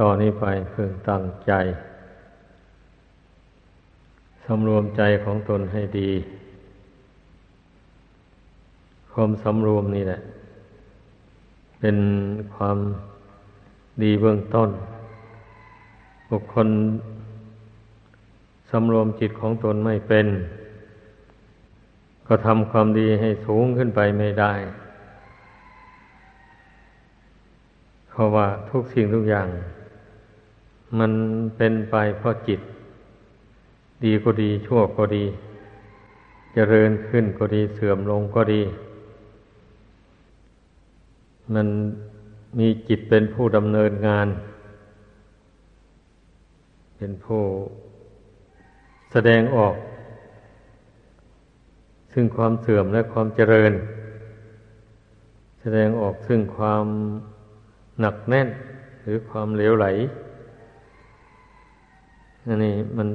ตอนนี้ไปพึงตั้งใจสำรวมใจของตนให้ดีความสำรวมนี่แหละเป็นความดีเบื้องต้นบุคคลสำรวมจิตของตนไม่เป็นก็ทำความดีให้สูงขึ้นไปไม่ได้เพราะว่าทุกสิ่งทุกอย่างมันเป็นไปเพราะจิตดีก็ดีชั่วก็ดีเจริญขึ้นก็ดีเสื่อมลงก็ดีมันมีจิตเป็นผู้ดำเนินงานเป็นผู้แสดงออกซึ่งความเสื่อมและความเจริญแสดงออกซึ่งความหนักแน่นหรือความเหลวไหลอันนี้มัน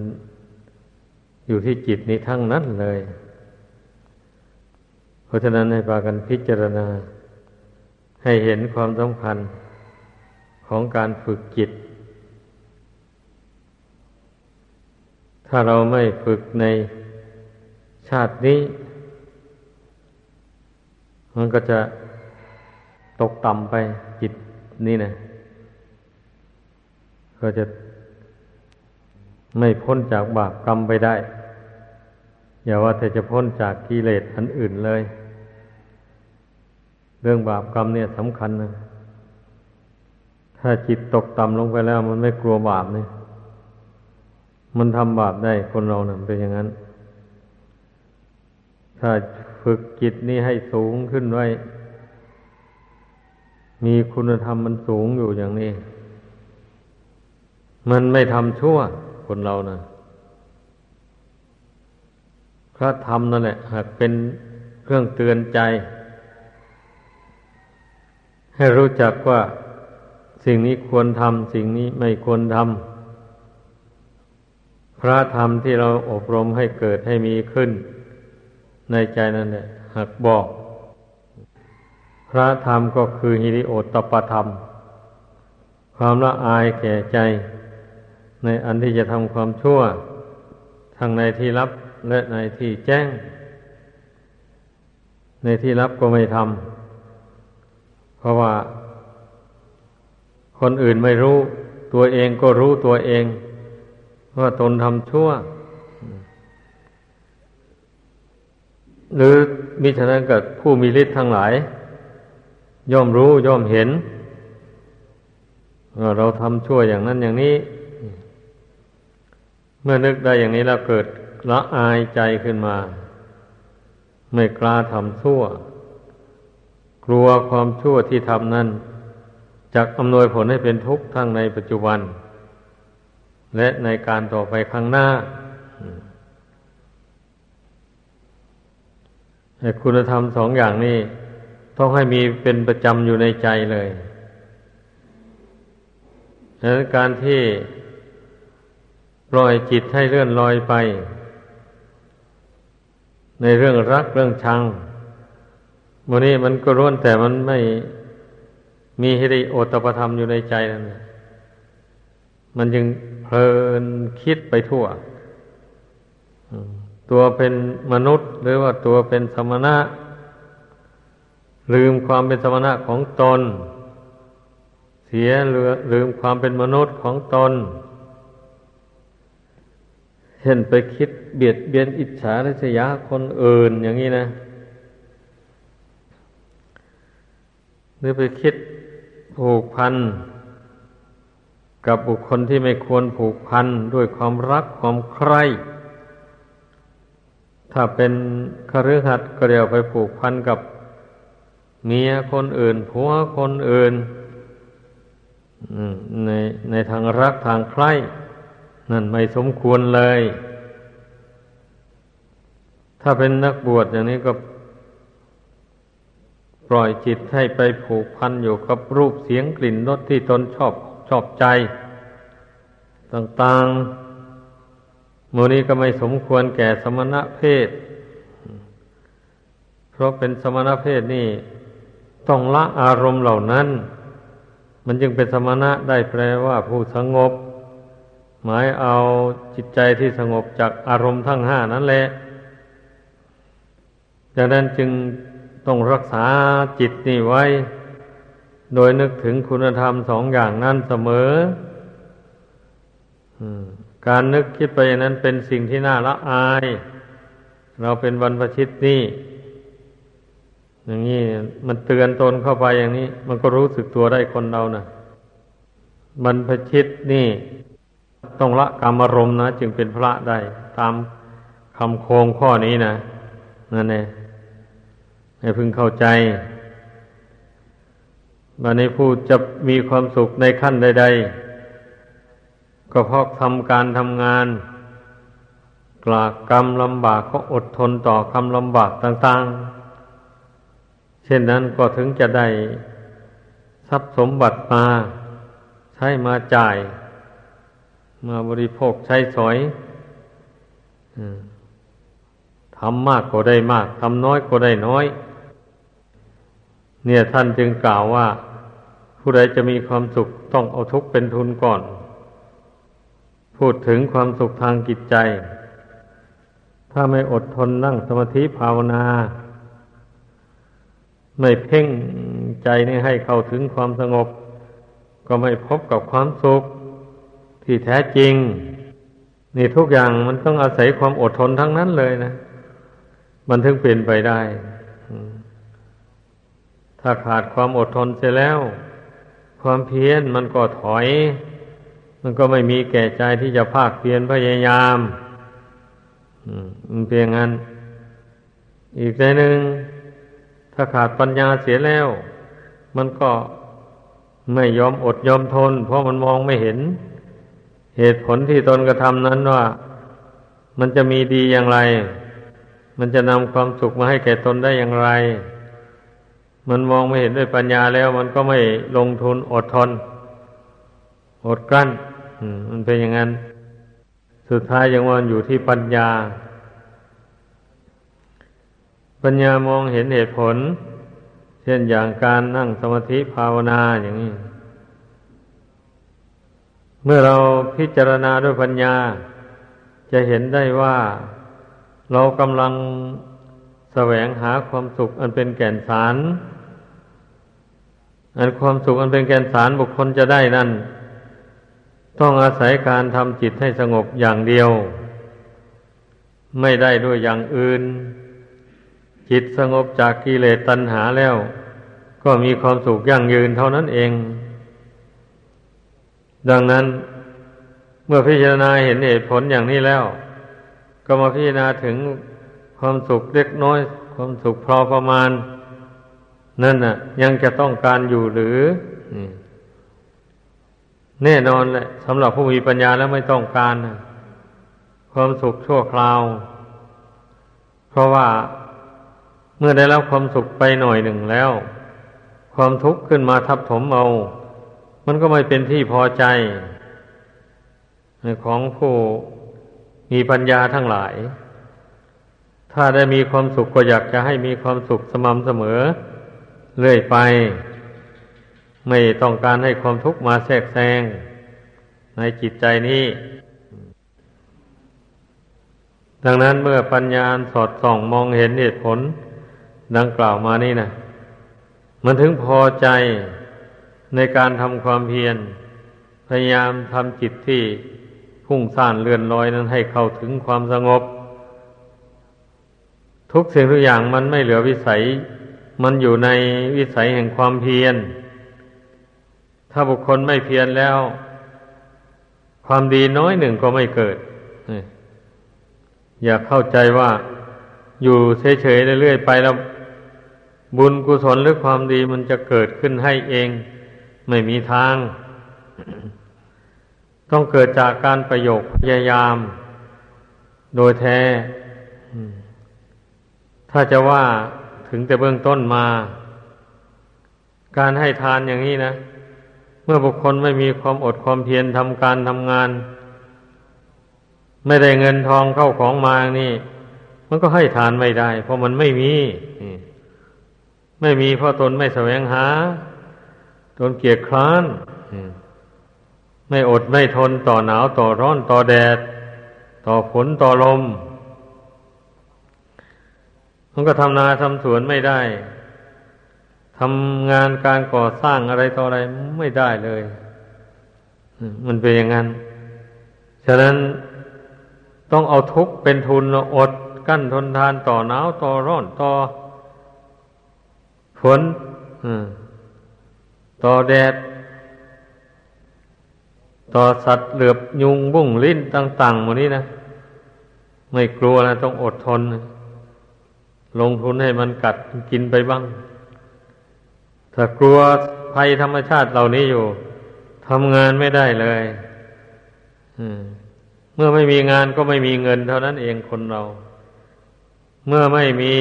อยู่ที่จิตนี้ทั้งนั้นเลยเพราะฉะนั้นให้พากันพิจารณาให้เห็นความสำคัญของการฝึกจิตถ้าเราไม่ฝึกในชาตินี้มันก็จะตกต่ำไปจิตนี่นะก็จะไม่พ้นจากบาปกรรมไปได้อย่าว่าแต่จะพ้นจากกิเลสอันอื่นเลยเรื่องบาปกรรมเนี่ยสำคัญนะถ้าจิตตกต่ำลงไปแล้วมันไม่กลัวบาปเนี่ยมันทำบาปได้คนเราเนี่ยเป็นอย่างนั้นถ้าฝึกจิตนี่ให้สูงขึ้นไว้มีคุณธรรมมันสูงอยู่อย่างนี้มันไม่ทำชั่วคนเรานะพระธรรมนั่นแหละหากเป็นเครื่องเตือนใจให้รู้จักว่าสิ่งนี้ควรทำสิ่งนี้ไม่ควรทำพระธรรมที่เราอบรมให้เกิดให้มีขึ้นในใจนั่นแหละหากบอกพระธรรมก็คือหิริโอตตัปปธรรมความละอายแก่ใจในอันที่จะทำความชั่วทั้งในที่ลับและในที่แจ้งในที่ลับก็ไม่ทำเพราะว่าคนอื่นไม่รู้ตัวเองก็รู้ตัวเองว่าตนทำชั่วหรือมิฉะนั้นก็ผู้มีฤทธิ์ทั้งหลายย่อมรู้ย่อมเห็นเราทำชั่วอย่างนั้นอย่างนี้เมื่อนึกได้อย่างนี้แล้วเกิดละอายใจขึ้นมาไม่กล้าทำชั่วกลัวความชั่วที่ทำนั้นจะอำนวยผลให้เป็นทุกข์ทั้งในปัจจุบันและในการต่อไปข้างหน้าคุณธรรมสองอย่างนี้ต้องให้มีเป็นประจำอยู่ในใจเลยดังนั้นการที่ปล่อยจิตให้เลื่อนลอยไปในเรื่องรักเรื่องชังวันนี้มันก็ร่วนแต่มันไม่มีหิริโอตตัปปธรรมอยู่ในใจนั่นมันจึงเพลินคิดไปทั่วตัวเป็นมนุษย์หรือว่าตัวเป็นสมณะลืมความเป็นสมณะของตนเสียลืมความเป็นมนุษย์ของตนเห็นไปคิดเบียดเบียนอิจฉาริษยาคนอื่นอย่างนี้นะหรือไปคิดผูกพันกับบุคคลที่ไม่ควรผูกพันด้วยความรักความใคร่ถ้าเป็นคฤหัสถ์ก็เดี๋ยวไปผูกพันกับเมียคนอื่นผัวคนอื่นในทางรักทางใคร่นั่นไม่สมควรเลยถ้าเป็นนักบวชอย่างนี้ก็ปล่อยจิตให้ไปผูกพันอยู่กับรูปเสียงกลิ่นรสที่ตนชอบใจต่างๆโมนี้ก็ไม่สมควรแก่สมณเพศเพราะเป็นสมณเพศนี่ต้องละอารมณ์เหล่านั้น มันจึงเป็นสมณะได้แปลว่าผู้สงบหมายเอาจิตใจที่สงบจากอารมณ์ทั้งห้านั่นแหละดังนั้นจึงต้องรักษาจิตนี่ไว้โดยนึกถึงคุณธรรมสองอย่างนั้นเสมอการนึกคิดไปนั้นเป็นสิ่งที่น่าละอายเราเป็นบรรพชิตนี่อย่างนี้มันเตือนตนเข้าไปอย่างนี้มันก็รู้สึกตัวได้คนเรานะบรรพชิตนี่ต้องละกามารมณ์นะจึงเป็นพระได้ตามคำโคมข้อนี้นะนั่นเองให้พึงเข้าใจวันนี้ผู้จะมีความสุขในขั้นใดๆก็เพราะทำการทำงานกลากกรรมลำบากก็อดทนต่อกรรมลำบากต่างๆเช่นนั้นก็ถึงจะได้ทรัพย์สมบัติมาใช้มาจ่ายมาบริโภคใช้สอยทำมากก็ได้มากทำน้อยก็ได้น้อยเนี่ยท่านจึงกล่าวว่าผู้ใดจะมีความสุขต้องเอาทุกข์เป็นทุนก่อนพูดถึงความสุขทางจิตใจถ้าไม่อดทนนั่งสมาธิภาวนาไม่เพ่งใจนี่ให้เข้าถึงความสงบก็ไม่พบกับความสุขที่แท้จริงนี่ทุกอย่างมันต้องอาศัยความอดทนทั้งนั้นเลยนะมันถึงเปลี่ยนไปได้ถ้าขาดความอดทนเสียแล้วความเพียรมันก็ถอยมันก็ไม่มีแก่ใจที่จะภาคเพียรพยายามมันเพียงงั้นอีกใจหนึ่งถ้าขาดปัญญาเสียแล้วมันก็ไม่ยอมอดยอมทนเพราะมันมองไม่เห็นเหตุผลที่ตนกระทำนั้นว่ามันจะมีดีอย่างไรมันจะนำความสุขมาให้แก่ตนได้อย่างไรมันมองไม่เห็นด้วยปัญญาแล้วมันก็ไม่ลงทุนอดทนอดกลั้นมันเป็นอย่างนั้นสุดท้ายยังวนอยู่ที่ปัญญาปัญญามองเห็นเหตุผลเช่นอย่างการนั่งสมาธิภาวนาอย่างนี้เมื่อเราพิจารณาด้วยปัญญาจะเห็นได้ว่าเรากำลังแสวงหาความสุขอันเป็นแก่นสารอันความสุขอันเป็นแก่นสารบุคคลจะได้นั้นต้องอาศัยการทำจิตให้สงบอย่างเดียวไม่ได้ด้วยอย่างอื่นจิตสงบจากกิเลสตัณหาแล้วก็มีความสุขยั่งยืนเท่านั้นเองดังนั้นเมื่อพิจารณาเห็นเหตุผลอย่างนี้แล้วก็มาพิจารณาถึงความสุขเล็กน้อยความสุขพอประมาณนั่นน่ะยังจะต้องการอยู่หรือแน่นอนแหละสำหรับผู้มีปัญญาแล้วไม่ต้องการความสุขชั่วคราวเพราะว่าเมื่อได้รับความสุขไปหน่อยหนึ่งแล้วความทุกข์ขึ้นมาทับถมเอามันก็ไม่เป็นที่พอใจของผู้มีปัญญาทั้งหลายถ้าได้มีความสุขก็อยากจะให้มีความสุขสม่ำเสมอเรื่อยไปไม่ต้องการให้ความทุกข์มาแทรกแซงในจิตใจนี้ดังนั้นเมื่อปัญญาสอดส่องมองเห็นเหตุผลดังกล่าวมานี่นะมันถึงพอใจในการทำความเพียรพยายามทำจิตที่พุ่งซ่านเลื่อนลอยนั้นให้เข้าถึงความสงบทุกสิ่งทุกอย่างมันไม่เหลือวิสัยมันอยู่ในวิสัยแห่งความเพียรถ้าบุคคลไม่เพียรแล้วความดีน้อยหนึ่งก็ไม่เกิดอย่าเข้าใจว่าอยู่เฉยๆเรื่อยๆไปแล้วบุญกุศลหรือความดีมันจะเกิดขึ้นให้เองไม่มีทาง ต้องเกิดจากการประโยคพยายามโดยแท้ถ้าจะว่าถึงแต่เบื้องต้นมาการให้ทานอย่างนี้นะเมื่อบุคคลไม่มีความอดความเพียรทำการทำงานไม่ได้เงินทองเข้าของมานี่มันก็ให้ทานไม่ได้เพราะมันไม่มีเพราะตนไม่แสวงหา จนเกียจคร้านไม่อดไม่ทนต่อหนาวต่อร้อนต่อแดดต่อฝนต่อลมมันก็ทำนาทำสวนไม่ได้ทำงานการก่อสร้างอะไรต่ออะไรไม่ได้เลยมันเป็นอย่างนั้นฉะนั้นต้องเอาทุกข์เป็นทุนอดกั้นทนทานต่อหนาวต่อร้อนต่อฝนต่อแดดต่อสัตว์เหลือบยุงบุ้งลิ้นต่างๆหมดนี้นะไม่กลัวนะต้องอดทนลงทุนให้มันกัดกินไปบ้างถ้ากลัวภัยธรรมชาติเหล่านี้อยู่ทำงานไม่ได้เลยเมื่อไม่มีงานก็ไม่มีเงินเท่านั้นเองคนเราเมื่อไม่มี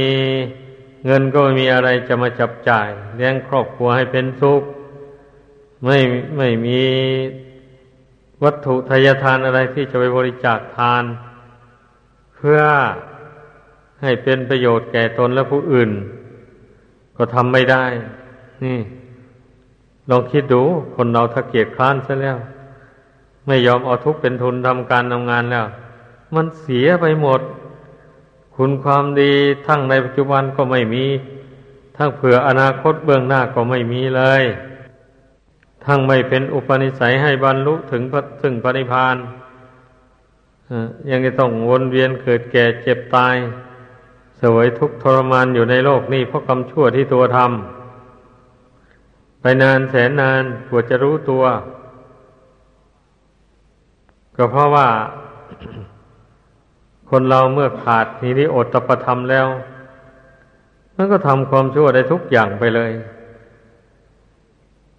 เงินก็ไม่มีอะไรจะมาจับจ่ายเลี้ยงครอบครัวให้เป็นสุขไม่มีวัตถุทายทานอะไรที่จะไปบริจาคทานเพื่อให้เป็นประโยชน์แก่ตนและผู้อื่นก็ทำไม่ได้นี่ลองคิดดูคนเราถ้าเกียจคร้านซะแล้วไม่ยอมเอาทุกข์เป็นทุนทำการทำงานแล้วมันเสียไปหมดคุณความดีทั้งในปัจจุบันก็ไม่มีทั้งเผื่ออนาคตเบื้องหน้าก็ไม่มีเลยทั้งไม่เป็นอุปนิสัยให้บรรลุถึงปรินิพพานยังจะต้องวนเวียนเกิดแก่เจ็บตายเสวยทุกข์ทรมานอยู่ในโลกนี้เพราะกรรมชั่วที่ตัวทำไปนานแสนนานกว่าจะรู้ตัวก็เพราะว่า คนเราเมื่อขาดนิริโอตตปธรรมแล้วมันก็ทำความชั่วได้ทุกอย่างไปเลย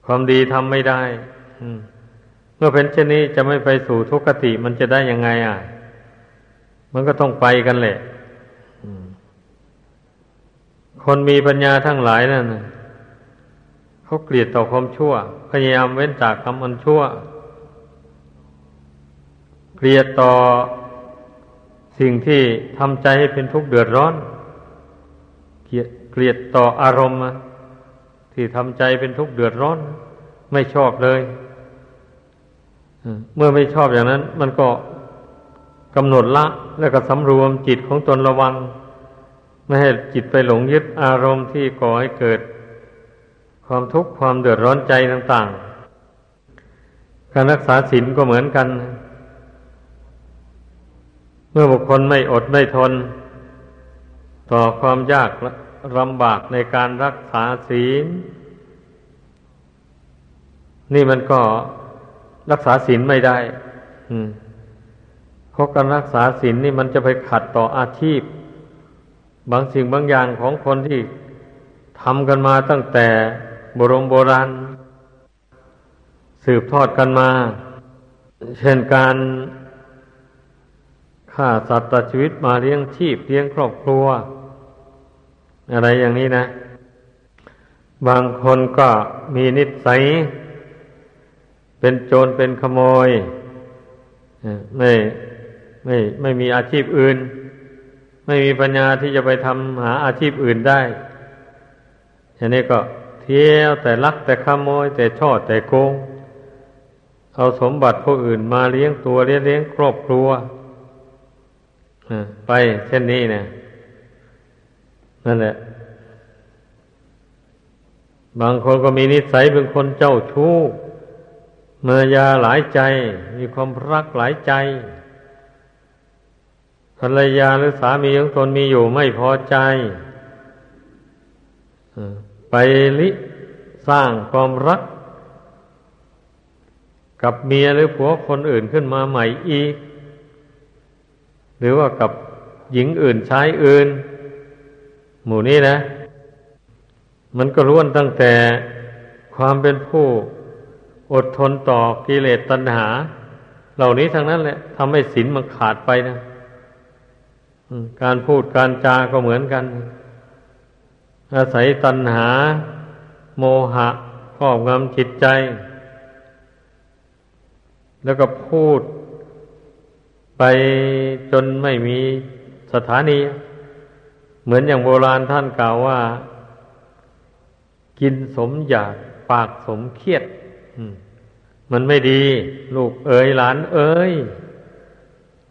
ความดีทำไม่ได้เมื่อเป็นเช่นนี้จะไม่ไปสู่ทุกขติมันจะได้ยังไงอ่ะมันก็ต้องไปกันแหละคนมีปัญญาทั้งหลายนั่นเขาเกลียดต่อความชั่วพยายามเว้นจากกรรมอันชั่วเกลียดต่อสิ่งที่ทำใจให้เป็นทุกข์เดือดร้อนเกลียดต่ออารมณ์ที่ทำใจเป็นทุกข์เดือดร้อนไม่ชอบเลยเมื่อไม่ชอบอย่างนั้นมันก็กำหนดละแล้วก็สำรวมจิตของตนระวังไม่ให้จิตไปหลงยึดอารมณ์ที่ก่อให้เกิดความทุกข์ความเดือดร้อนใจต่างๆการรักษาศีลก็เหมือนกันเมื่อบุคคลไม่อดไม่ทนต่อความยากลำบากในการรักษาศีลนี่มันก็รักษาศีลไม่ได้เพราะการรักษาศีลนี่มันจะไปขัดต่ออาชีพบางสิ่งบางอย่างของคนที่ทำกันมาตั้งแต่โบราณสืบทอดกันมาเช่นการฆ่าสัตว์ตัดชีวิตมาเลี้ยงชีพเลี้ยงครอบครัวอะไรอย่างนี้นะบางคนก็มีนิสัยเป็นโจรเป็นขโมยไม่มีอาชีพอื่นไม่มีปัญญาที่จะไปทำหาอาชีพอื่นได้ทีนี้ก็เที่ยวแต่ลักแต่ขโมยแต่ช่อแต่โกงเอาสมบัติผู้อื่นมาเลี้ยงตัวเลี้ยงครอบครัวไปเช่นนี้นะนั่นแหละบางคนก็มีนิสัยเป็นคนเจ้าชู้มายาหลายใจมีความรักหลายใจภรรยาหรือสามีของตนมีอยู่ไม่พอใจไปลิสร้างความรักกับเมียหรือผัวคนอื่นขึ้นมาใหม่อีกหรือว่ากับหญิงอื่นชายอื่นหมู่นี้นะมันก็ล้วนตั้งแต่ความเป็นผู้อดทนต่อกิเลสตัณหาเหล่านี้ทั้งนั้นแหละทำให้ศีลมันขาดไปนะการพูดการจาก็เหมือนกันอาศัยตัณหาโมหะครอบงำจิตใจแล้วก็พูดไปจนไม่มีสถานีเหมือนอย่างโบราณท่านกล่าวว่ากินสมอยากไป ปากสมเครียดมันไม่ดีลูกเอ๋ยหลานเอ๋ย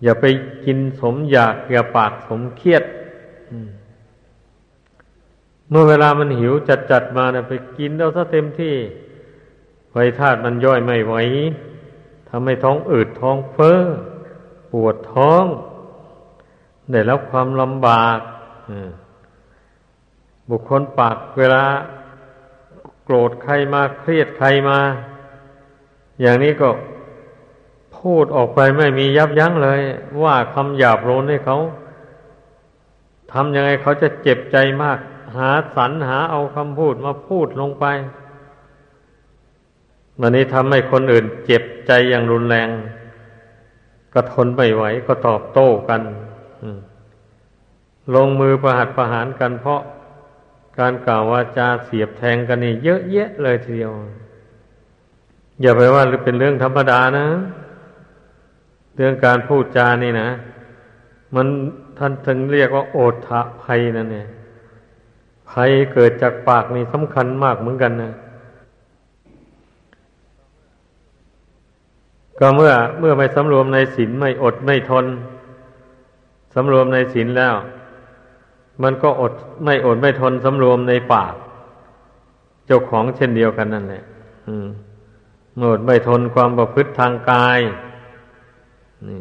อย่าไปกินสมอยากอย่าปากสมเครียดเมื่อเวลามันหิวจัดๆมาเนี่ยไปกินเอาซะเต็มที่ไว้ธาตุมันย่อยไม่ไหวทำให้ท้องอืดท้องเฟ้อปวดท้องได้รับความลำบากบุคคลปากเวลาโกรธใครมาเครียดใครมาอย่างนี้ก็พูดออกไปไม่มียับยั้งเลยว่าคำหยาบโลนให้เขาทำยังไงเขาจะเจ็บใจมากหาสรรหาเอาคำพูดมาพูดลงไปมันนี้ทำให้คนอื่นเจ็บใจอย่างรุนแรงก็ทนไม่ไหวก็ตอบโต้กันลงมือประหัตประหารกันเพราะการกล่าววาจาเสียบแทงกันนี่เยอะแยะเลยทีเดียวอย่าไปว่าเป็นเรื่องธรรมดานะเรื่องการพูดจานี่นะมันท่านถึงเรียกว่าโอทะภัยนั่นเนี่ยภัยเกิดจากปากนี่สำคัญมากเหมือนกันนะก็เมื่อไม่สำรวมในศีลไม่อดไม่ทนสำรวมในศีลแล้วมันก็อดไม่ทนสำรวมในปากเจ้าของเช่นเดียวกันนั่นแหละอดไม่ทนความประพฤติทางกายนี่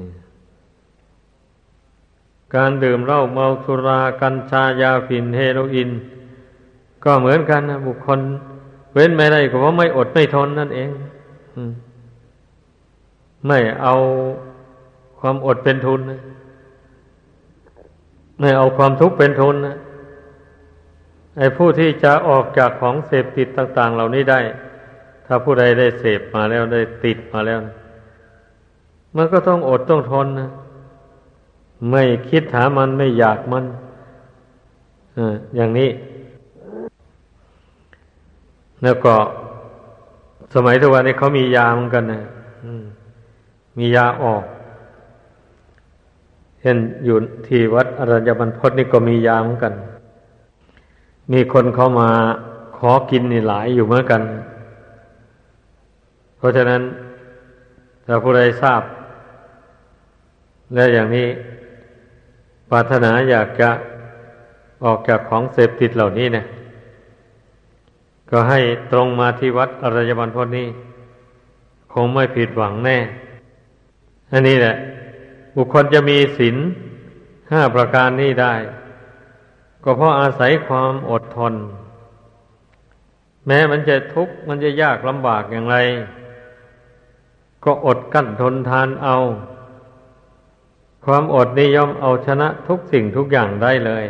การดื่มเหล้าเมาสุรากัญชายาฝิ่นเฮโรอีนก็เหมือนกันนะบุคคลเว้นไม่ได้ก็เพราะไม่อดไม่ทนนั่นเองไม่เอาความอดเป็นทุนนะไม่เอาความทุกข์เป็นทุนนะไอ้ผู้ที่จะออกจากของเสพติดต่างๆเหล่านี้ได้ถ้าผู้ใดได้เสพมาแล้วได้ติดมาแล้วมันก็ต้องอดต้องทนนะไม่คิดหามันไม่อยากมันอย่างนี้แล้วก็สมัยทุกวันนี้เขามียาเหมือนกันนะมียาออกเห็นอยู่ที่วัดอรัญญบรรพตนี่ก็มียาเหมือนกันมีคนเขามาขอกินนี่หลายอยู่เหมือนกันเพราะฉะนั้นถ้าผู้ใดทราบและอย่างนี้ปรารถนาอยากจะออกจากของเสพติดเหล่านี้นะก็ให้ตรงมาที่วัดอรัญญบรรพตนี้คงไม่ผิดหวังแน่อันนี้แหละบุคคลจะมีศีล5ประการนี้ได้ก็เพราะอาศัยความอดทนแม้มันจะทุกข์มันจะยากลำบากอย่างไรก็อดกั้นทนทานเอาความอดนี้ย่อมเอาชนะทุกสิ่งทุกอย่างได้เลย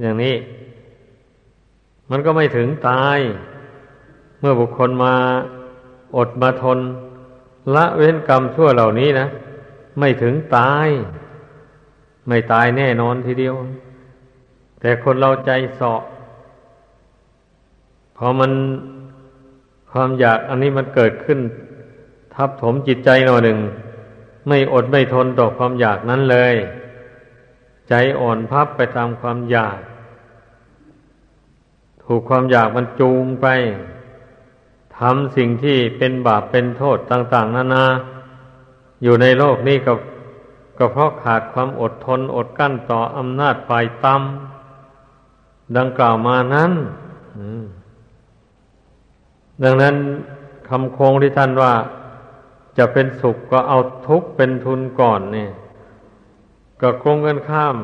อย่างนี้มันก็ไม่ถึงตายเมื่อบุคคลมาอดมาทนละเว้นกรรมชั่วเหล่านี้นะไม่ถึงตายไม่ตายแน่นอนทีเดียวแต่คนเราใจเสาะพอมันความอยากอันนี้มันเกิดขึ้นทับถมจิตใจหน่อยหนึ่งไม่อดไม่ทนต่อความอยากนั้นเลยใจอ่อนพับไปตามความอยากถูกความอยากมันจูงไปทำสิ่งที่เป็นบาปเป็นโทษต่างๆนานาอยู่ในโลกนี้ก็เพราะขาดความอดทนอดกั้นต่ออำนาจฝ่ายต่ำดังกล่าวมานั้นดังนั้นคำคงที่ท่านว่าจะเป็นสุขก็เอาทุกข์เป็นทุนก่อนเนี่ยก็คงกันข้าม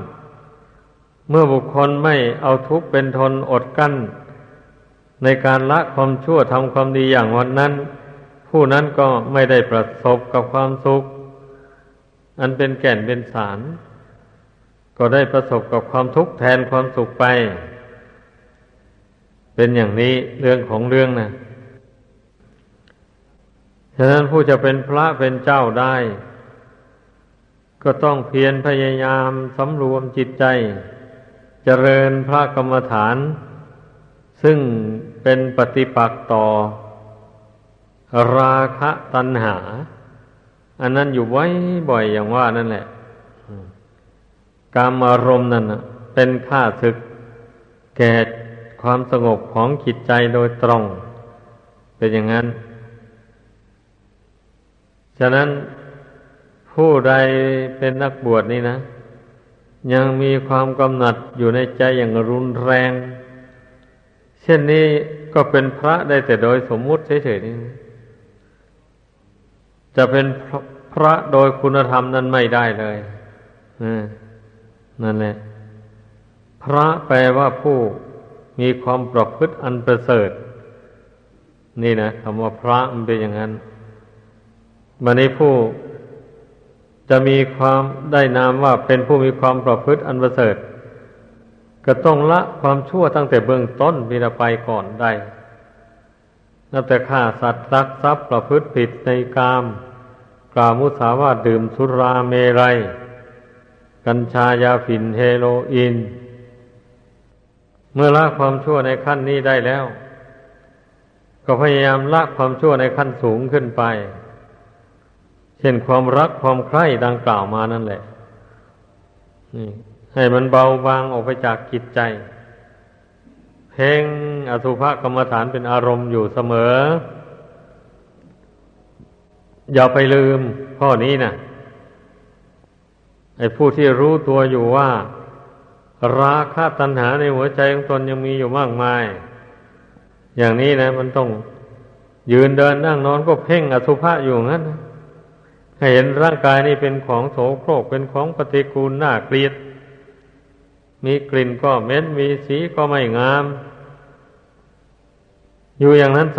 เมื่อบุคคลไม่เอาทุกข์เป็นทนอดกั้นในการละความชั่วทำความดีอย่างวันนั้นผู้นั้นก็ไม่ได้ประสบกับความสุขอันเป็นแก่นเป็นสารก็ได้ประสบกับความทุกข์แทนความสุขไปเป็นอย่างนี้เรื่องของเรื่องนะฉะนั้นผู้จะเป็นพระเป็นเจ้าได้ก็ต้องเพียรพยายามสำรวมจิตใจเจริญพระกรรมฐานซึ่งเป็นปฏิปักษ์ต่อราคะตัณหาอันนั้นอยู่ไว้บ่อยอย่างว่านั่นแหละกามอารมณ์นั่นเป็นข้าศึกแก่ ความสงบของจิตใจโดยตรงเป็นอย่างนั้นฉะนั้นผู้ใดเป็นนักบวชนี่นะยังมีความกำหนัดอยู่ในใจอย่างรุนแรงเช่นนี้ก็เป็นพระได้แต่โดยสมมุติเฉยๆนี่จะเป็นพระโดยคุณธรรมนั้นไม่ได้เลยนั่นแหละพระแปลว่าผู้มีความประพฤติอันประเสริฐนี่นะคำว่าพระมันเป็นอย่างนั้นบัดนี้ผู้จะมีความได้นามว่าเป็นผู้มีความประพฤติอันประเสริฐก็ต้องละความชั่วตั้งแต่เบื้องต้นวินาไปก่อนได้นับแต่ฆ่าสัตว์ลักทรัพย์ประพฤติผิดในกามกล่าวมุสาวาทดื่มสุราเมรัยกัญชายาฝิ่นเฮโรอีนเมื่อละความชั่วในขั้นนี้ได้แล้วก็พยายามละความชั่วในขั้นสูงขึ้นไปเช่นความรักความใคร่ดังกล่าวมานั่นแหละนี่ให้มันเบาบางออกไปจากจิตใจเพ่งอสุภกรรมฐานเป็นอารมณ์อยู่เสมออย่าไปลืมข้อนี้นะไอ้ผู้ที่รู้ตัวอยู่ว่าราคะตัณหาในหัวใจของตนยังมีอยู่มากมายอย่างนี้นะมันต้องยืนเดินนั่งนอนก็เพ่งอสุภะอยู่งั้นให้เห็นร่างกายนี่เป็นของโสโครกเป็นของปฏิกูลน่าเกลียดมีกลิ่นก็เหม็นมีสีก็ไม่งามอยู่อย่างนั้นเ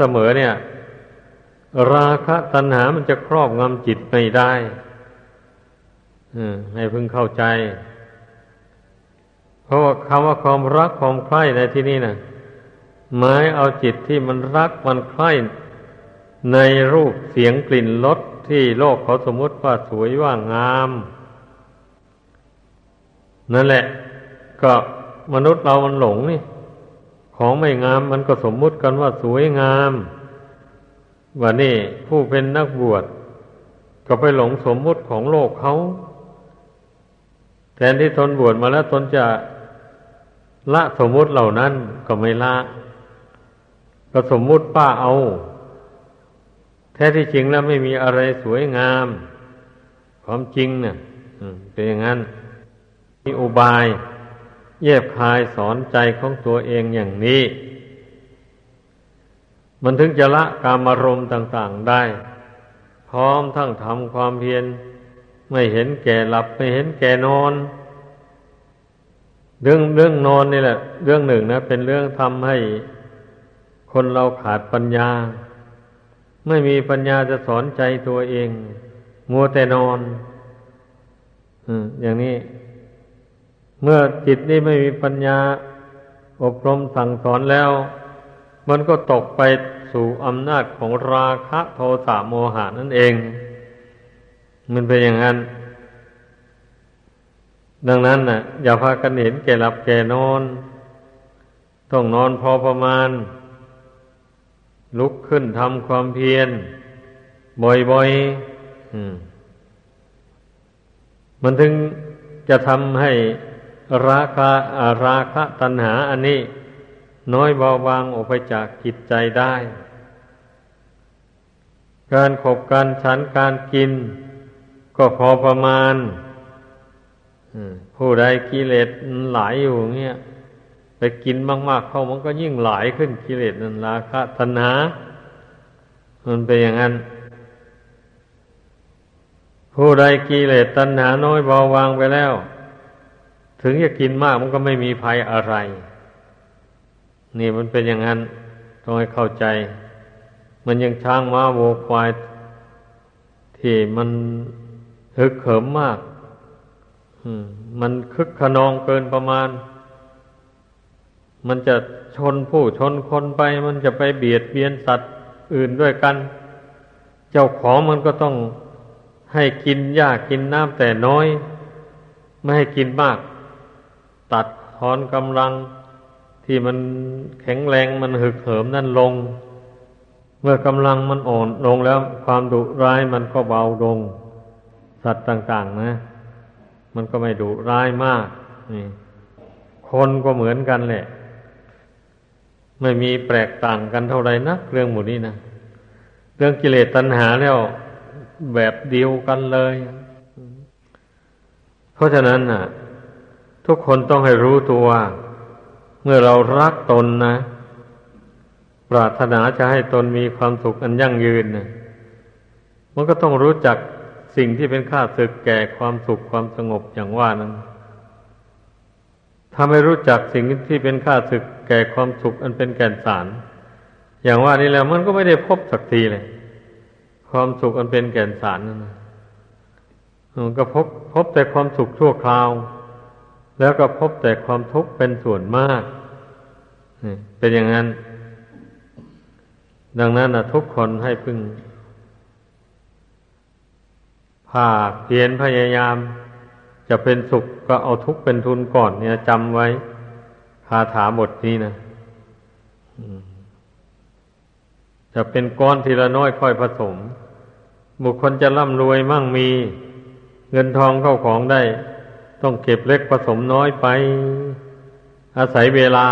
สมอเนี่ยราคะตัณหามันจะครอบงำจิตไม่ได้ให้พึงเข้าใจเพราะว่าคำว่าความรักความใคร่ในที่นี้นะหมายเอาจิตที่มันรักมันใคร่ในรูปเสียงกลิ่นรสที่โลกเขาสมมติว่าสวยว่างามนั่นแหละก็มนุษย์เรามันหลงนี่ของไม่งามมันก็สมมุติกันว่าสวยงามว่านี่ผู้เป็นนักบวชก็ไปหลงสมมุติของโลกเขาแทนที่ตนบวชมาแล้วตนจะละสมมุติเหล่านั้นก็ไม่ละก็สมมุติป้าเอาแท้ที่จริงแล้วไม่มีอะไรสวยงามความจริงน่ะเป็นอย่างนั้นมีอุบายแยบคายสอนใจของตัวเองอย่างนี้มันถึงจะละกามารมณ์ต่างๆได้พร้อมทั้งทำความเพียรไม่เห็นแก่หลับไม่เห็นแก่นอนเรื่องนอนนี่แหละเรื่องหนึ่งนะเป็นเรื่องทำให้คนเราขาดปัญญาไม่มีปัญญาจะสอนใจตัวเองมัวแต่นอนอย่างนี้เมื่อจิตนี่ไม่มีปัญญาอบรมสั่งสอนแล้วมันก็ตกไปสู่อำนาจของราคะโทสะโมหะนั่นเองมันเป็นอย่างนั้นดังนั้นน่ะอย่าพากันเห็นแก่หลับแก่นอนต้องนอนพอประมาณลุกขึ้นทำความเพียรบ่อยๆมันถึงจะทำให้ราคะตัณหาอันนี้น้อยเบาบางออกไปจากจิตใจได้การขบการฉันการกินก็พอประมาณผู้ใดกิเลสหลายอยู่เงี้ยไปกินมากๆเข้ามันก็ยิ่งหลายขึ้นกิเลสนั้นราคะตัณหามันเป็นอย่างนั้นผู้ใดกิเลสตัณหาน้อยเบาบางไปแล้วถึงจะกินมากมันก็ไม่มีภัยอะไรนี่มันเป็นอย่างนั้นต้องให้เข้าใจมันยังช้างม้าวัวควายที่มันฮึกเหิมมากมันคึกขนองเกินประมาณมันจะชนผู้ชนคนไปมันจะไปเบียดเบียนสัตว์อื่นด้วยกันเจ้าของมันก็ต้องให้กินหญ้ากินน้ำแต่น้อยไม่ให้กินมากตัดทอนกำลังที่มันแข็งแรงมันหึกเหิมนั่นลงเมื่อกำลังมันอ่อนลงแล้วความดุร้ายมันก็เบาลงสัตว์ต่างๆนะมันก็ไม่ดุร้ายมากนี่คนก็เหมือนกันแหละ ไม่มีแปลกต่างกันเท่าไรนักเรื่องหมู่นี้นะเรื่องกิเลสตัณหาแล้วแบบเดียวกันเลยเพราะฉะนั้นน่ะทุกคนต้องให้รู้ตัวเมื่อเรารักตนนะปรารถนาจะให้ตนมีความสุขอันยั่งยืนนะมันก็ต้องรู้จักสิ่งที่เป็นค่าศึกแก่ความสุขความสงบอย่างว่านั้นถ้าไม่รู้จักสิ่งที่เป็นค่าศึกแก่ความสุขอันเป็นแก่นสารอย่างว่านี้แล้วมันก็ไม่ได้พบสักทีเลยความสุขอันเป็นแก่นสารนั่นนะมันก็พบแต่ความสุขชั่วคราวแล้วก็พบแต่ความทุกข์เป็นส่วนมากเป็นอย่างนั้นดังนั้นนะทุกคนให้พึงภาคเพียรพยายามจะเป็นสุขก็เอาทุกข์เป็นทุนก่อนเนี่ยจำไว้คาถาบทนี้นะจะเป็นก้อนทีละน้อยค่อยผสมบุคคลจะร่ำรวยมั่งมีเงินทองเข้าของได้ต้องเก็บเล็กผสมน้อยไปอาศัยเวลา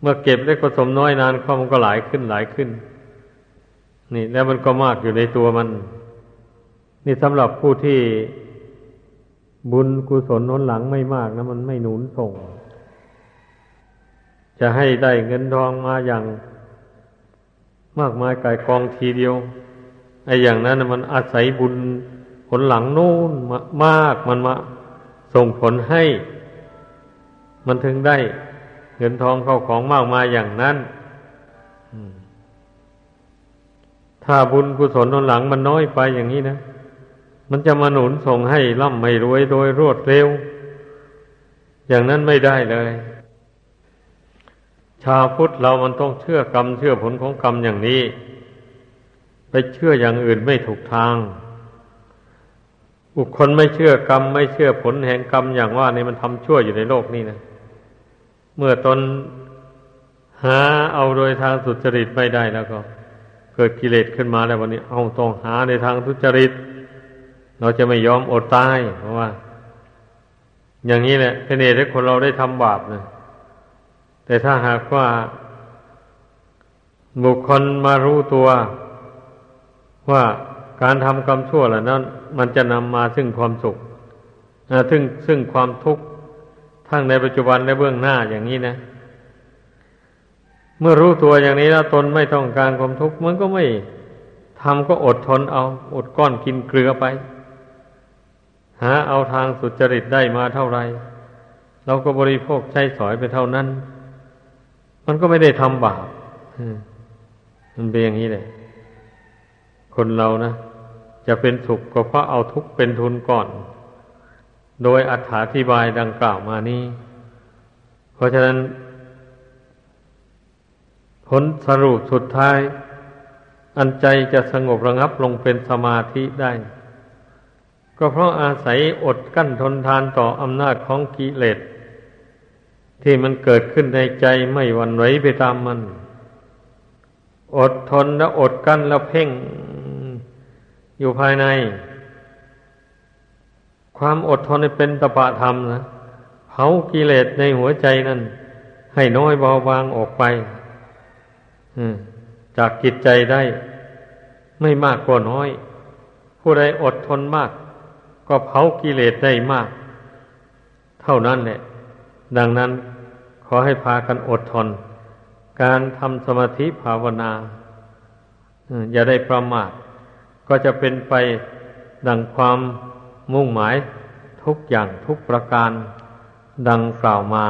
เมื่อเก็บเล็กผสมน้อยนานเข้ามันก็หลายขึ้นนี่แล้วมันก็มากอยู่ในตัวมันนี่สำหรับผู้ที่บุญกุศลหนุนหลังไม่มากนะมันไม่หนุนส่งจะให้ได้เงินทองมาอย่างมากมายกายกองทีเดียวไอ้อย่างนั้นมันอาศัยบุญผลหลังนู่นมากมันมาส่งผลให้มันถึงได้เงินทองเข้าของมากมายอย่างนั้นถ้าบุญกุศลหนุนหลังมันน้อยไปอย่างนี้นะมันจะมาหนุนส่งให้ร่ำให้รวยโดยรวดเร็วอย่างนั้นไม่ได้เลยชาวพุทธเรามันต้องเชื่อกรรมเชื่อผลของกรรมอย่างนี้ไปเชื่ออย่างอื่นไม่ถูกทางบุคคลไม่เชื่อกรรมไม่เชื่อผลแห่งกรรมอย่างว่านี่มันทำชั่วอยู่ในโลกนี้นะเมื่อตนหาเอาโดยทางสุจริตไม่ได้แล้วก็เกิดกิเลสขึ้นมาแล้ววันนี้เอาต้องหาในทางทุจริตเราจะไม่ยอมอดตายเพราะว่าอย่างนี้แหละเป็นเหตุให้คนเราได้ทำบาปนะแต่ถ้าหากว่าบุคคลมารู้ตัวว่าการทำกรรมชั่วเหล่านั้นมันจะนำมาซึ่งความสุขซึ่งความทุกข์ทั้งในปัจจุบันและเบื้องหน้าอย่างนี้นะเมื่อรู้ตัวอย่างนี้แล้วตนไม่ต้องการความทุกข์มันก็ไม่ทำก็อดทนเอาอดก้อนกินเกลือไปหาเอาทางสุจริตได้มาเท่าไรเราก็บริโภคใช้สอยไปเท่านั้นมันก็ไม่ได้ทำบาปมันเป็นอย่างนี้เลยคนเรานะจะเป็นสุขก็เพราะเอาทุกข์เป็นทุนก่อนโดยอธิบายดังกล่าวมานี้เพราะฉะนั้นผลสรุปสุดท้ายอันใจจะสงบระงับลงเป็นสมาธิได้ก็เพราะอาศัยอดกั้นทนทานต่ออำนาจของกิเลสที่มันเกิดขึ้นในใจไม่หวั่นไหวไปตามมันอดทนและอดกั้นและเพ่งอยู่ภายในความอดทนเป็นตปะธรรมนะเผากิเลสในหัวใจนั้นให้น้อยเบาบางออกไปจากจิตใจได้ไม่มากก็น้อยผู้ใดอดทนมากก็เผากิเลสได้มากเท่านั้นแหละดังนั้นขอให้พากันอดทนการทำสมาธิภาวนาอย่าได้ประมาทก็จะเป็นไปดังความมุ่งหมายทุกอย่างทุกประการดังกล่าวมา